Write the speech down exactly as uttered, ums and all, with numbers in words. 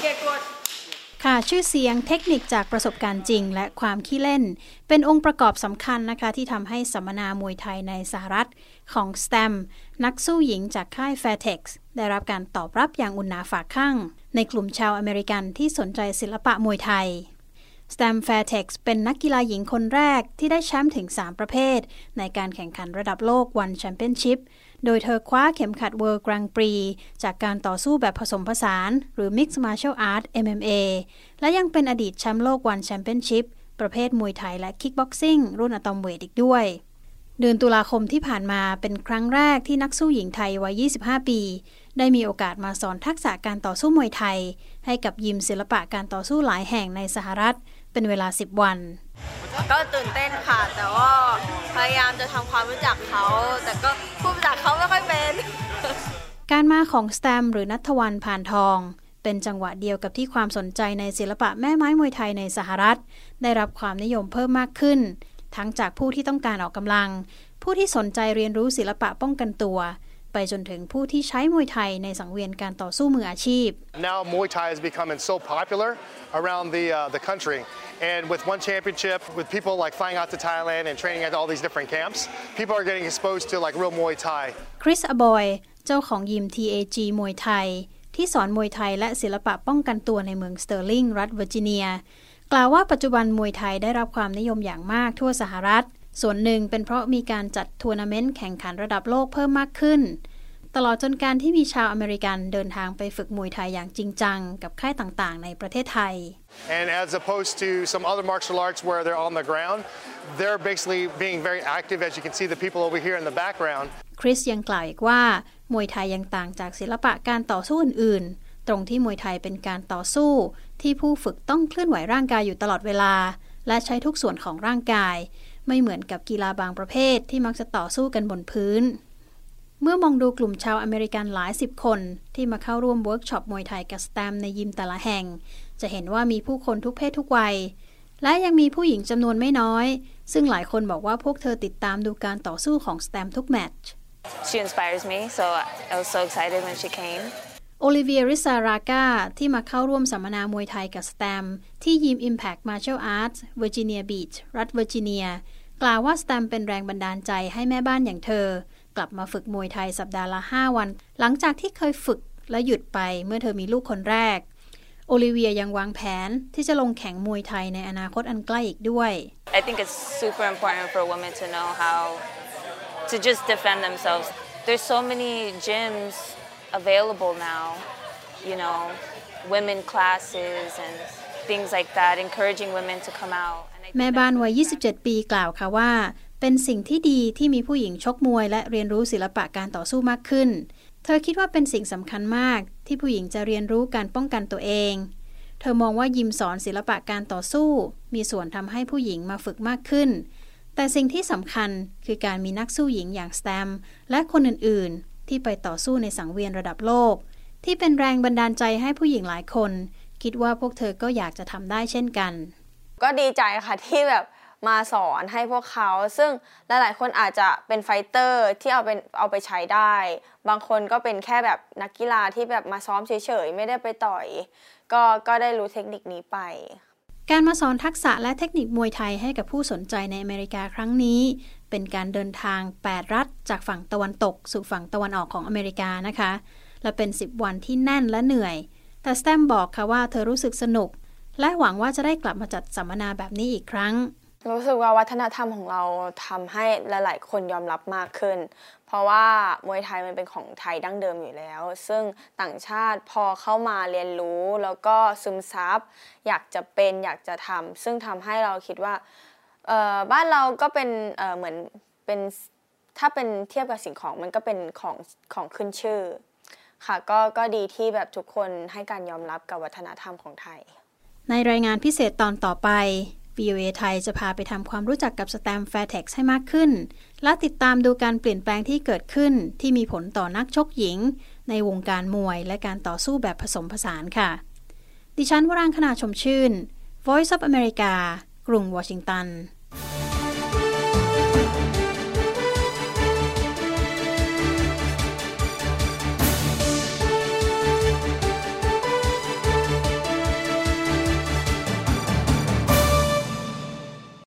เคกดค่ะชื่อเสียงเทคนิคจากประสบการณ์จริงและความขี้เล่นเป็นองค์ประกอบสำคัญนะคะที่ทำให้สัมมนามวยไทยในสหรัฐของ Stamp นักสู้หญิงจากค่าย Fairtex ได้รับการตอบรับอย่างอุ่นหนาฝาข้างในกลุ่มชาวอเมริกันที่สนใจศิลปะมวยไทย Stamp Fairtex เป็นนักกีฬาหญิงคนแรกที่ได้แชมป์ถึงสามประเภทในการแข่งขันระดับโลก One Championship โดยเธอคว้าเข็มขัด World Grand Prix จากการต่อสู้แบบผสมผสานหรือ Mixed Martial Arts เอ็ม เอ็ม เอ และยังเป็นอดีตแชมป์โลก One Championship ประเภทมวยไทยและ Kickboxing รุ่น Atom Weight อีกด้วยเดือนตุลาคมที่ผ่านมาเป็นครั้งแรกที่นักสู้หญิงไทยวัยยี่สิบห้าปีได้มีโอกาสมาสอนทักษะการต่อสู้มวยไทยให้กับยิมศิลปะการต่อสู้หลายแห่งในสหรัฐเป็นเวลาสิบวันก็ตื่นเต้นค่ะแต่ว่าพยายามจะทำความรู้จักเขาแต่ก็พูดภาษาเขาไม่ค่อยเป็นการมาของสแตมหรือณัฐวรรณ พานทองเป็นจังหวะเดียวกับที่ความสนใจในศิลปะแม่ไม้มวยไทยในสหรัฐได้รับความนิยมเพิ่มมากขึ้นทั้งจากผู้ที่ต้องการออกกำลังผู้ที่สนใจเรียนรู้ศิลปะป้องกันตัวไปจนถึงผู้ที่ใช้มวยไทยในสังเวียนการต่อสู้มืออาชีพ Now Muay Thai is becoming so popular around the uh, the country and with One Championship with people like flying out to Thailand and training at all these different camps people are getting exposed to like real Muay Thai Chris Aboy เจ้าของยิม ที เอ จี มวยไทยที่สอนมวยไทยและศิลปะป้องกันตัวในเมืองสเตอร์ลิงรัฐเวอร์จิเนียกล่าวว่าปัจจุบันมวยไทยได้รับความนิยมอย่างมากทั่วสหรัฐส่วนหนึ่งเป็นเพราะมีการจัดทัวร์นาเมนต์แข่งขันระดับโลกเพิ่มมากขึ้นตลอดจนการที่มีชาวอเมริกันเดินทางไปฝึกมวยไทยอย่างจริงจังกับค่ายต่างๆในประเทศไทย And as opposed to some other martial arts where they're on the ground they're basically being very active as you can see the people over here in the background คริสยังกล่าวอีกว่ามวยไทยยังต่างจากศิลปะการต่อสู้อื่นๆตรงที่มวยไทยเป็นการต่อสู้ที่ผู้ฝึกต้องเคลื่อนไหวร่างกายอยู่ตลอดเวลาและใช้ทุกส่วนของร่างกายไม่เหมือนกับกีฬาบางประเภทที่มักจะต่อสู้กันบนพื้นเมื่อมองดูกลุ่มชาวอเมริกันหลายสิบคนที่มาเข้าร่วมเวิร์กช็อปมวยไทยกับสแตมป์ในยิมแต่ละแห่งจะเห็นว่ามีผู้คนทุกเพศทุกวัยและยังมีผู้หญิงจำนวนไม่น้อยซึ่งหลายคนบอกว่าพวกเธอติดตามดูการต่อสู้ของสแตมป์ทุกแมตช์ She inspires me so I was so excited when she came Olivia Risaraka ที่มาเข้าร่วมสัมมนามวยไทยกับ Stamp ที่ยิม Impact Martial Arts Virginia Beach รัฐ Virginia กล่าวว่า Stamp เป็นแรงบันดาลใจให้แม่บ้านอย่างเธอกลับมาฝึกมวยไทยสัปดาห์ละห้าวันหลังจากที่เคยฝึกและหยุดไปเมื่อเธอมีลูกคนแรก Olivia ยังวางแผนที่จะลงแข่งมวยไทยในอนาคตอันใกล้อีกด้วย I think it's super important for women to know how to just defend themselves. There's so many gyms.available now, you know, women classes and things like that, encouraging women to come out. แม่บ้านวัยยี่สิบเจ็ดปีกล่าวค่ะว่าเป็นสิ่งที่ดีที่มีผู้หญิงชกมวยและเรียนรู้ศิลปะการต่อสู้มากขึ้นเธอคิดว่าเป็นสิ่งสำคัญมากที่ผู้หญิงจะเรียนรู้การป้องกันตัวเองเธอมองว่ายิมสอนศิลปะการต่อสู้มีส่วนทำให้ผู้หญิงมาฝึกมากขึ้นแต่สิ่งที่สำคัญคือการมีนักสู้หญิงอย่างสแตมป์และคนอื่นๆที่ไปต่อสู้ในสังเวียนระดับโลกที่เป็นแรงบันดาลใจให้ผู้หญิงหลายคนคิดว่าพวกเธอก็อยากจะทำได้เช่นกันก็ดีใจค่ะที่แบบมาสอนให้พวกเขาซึ่งหลายๆคนอาจจะเป็นไฟเตอร์ที่เอาเป็นเอาไปใช้ได้บางคนก็เป็นแค่แบบนักกีฬาที่แบบมาซ้อมเฉยๆไม่ได้ไปต่อยก็ก็ได้รู้เทคนิคนี้ไปการมาสอนทักษะและเทคนิคมวยไทยให้กับผู้สนใจในอเมริกาครั้งนี้เป็นการเดินทางแปดรัฐจากฝั่งตะวันตกสู่ฝั่งตะวันออกของอเมริกานะคะและเป็นสิบวันที่แน่นและเหนื่อยแต่สแตมป์บอกค่ะว่าเธอรู้สึกสนุกและหวังว่าจะได้กลับมาจัดสัมมนาแบบนี้อีกครั้งรู้สึกว่าวัฒนธรรมของเราทำให้หลายๆคนยอมรับมากขึ้นเพราะว่ามวยไทยมันเป็นของไทยดั้งเดิมอยู่แล้วซึ่งต่างชาติพอเข้ามาเรียนรู้แล้วก็ซึมซับอยากจะเป็นอยากจะทำซึ่งทำให้เราคิดว่าบ้านเราก็เป็นเหมือนเป็นถ้าเป็นเทียบกับสิ่งของมันก็เป็นของของขึ้นชื่อค่ะก็ก็ดีที่แบบทุกคนให้การยอมรับกับวัฒนธรรมของไทยในรายงานพิเศษตอนต่อไป วี โอ เอ ไทยจะพาไปทำความรู้จักกับ Stamp Fairtex ให้มากขึ้นและติดตามดูการเปลี่ยนแปลงที่เกิดขึ้นที่มีผลต่อนักชกหญิงในวงการมวยและการต่อสู้แบบผสมผสานค่ะดิฉันวรังคณาชมชื่น Voice of America กรุงวอชิงตัน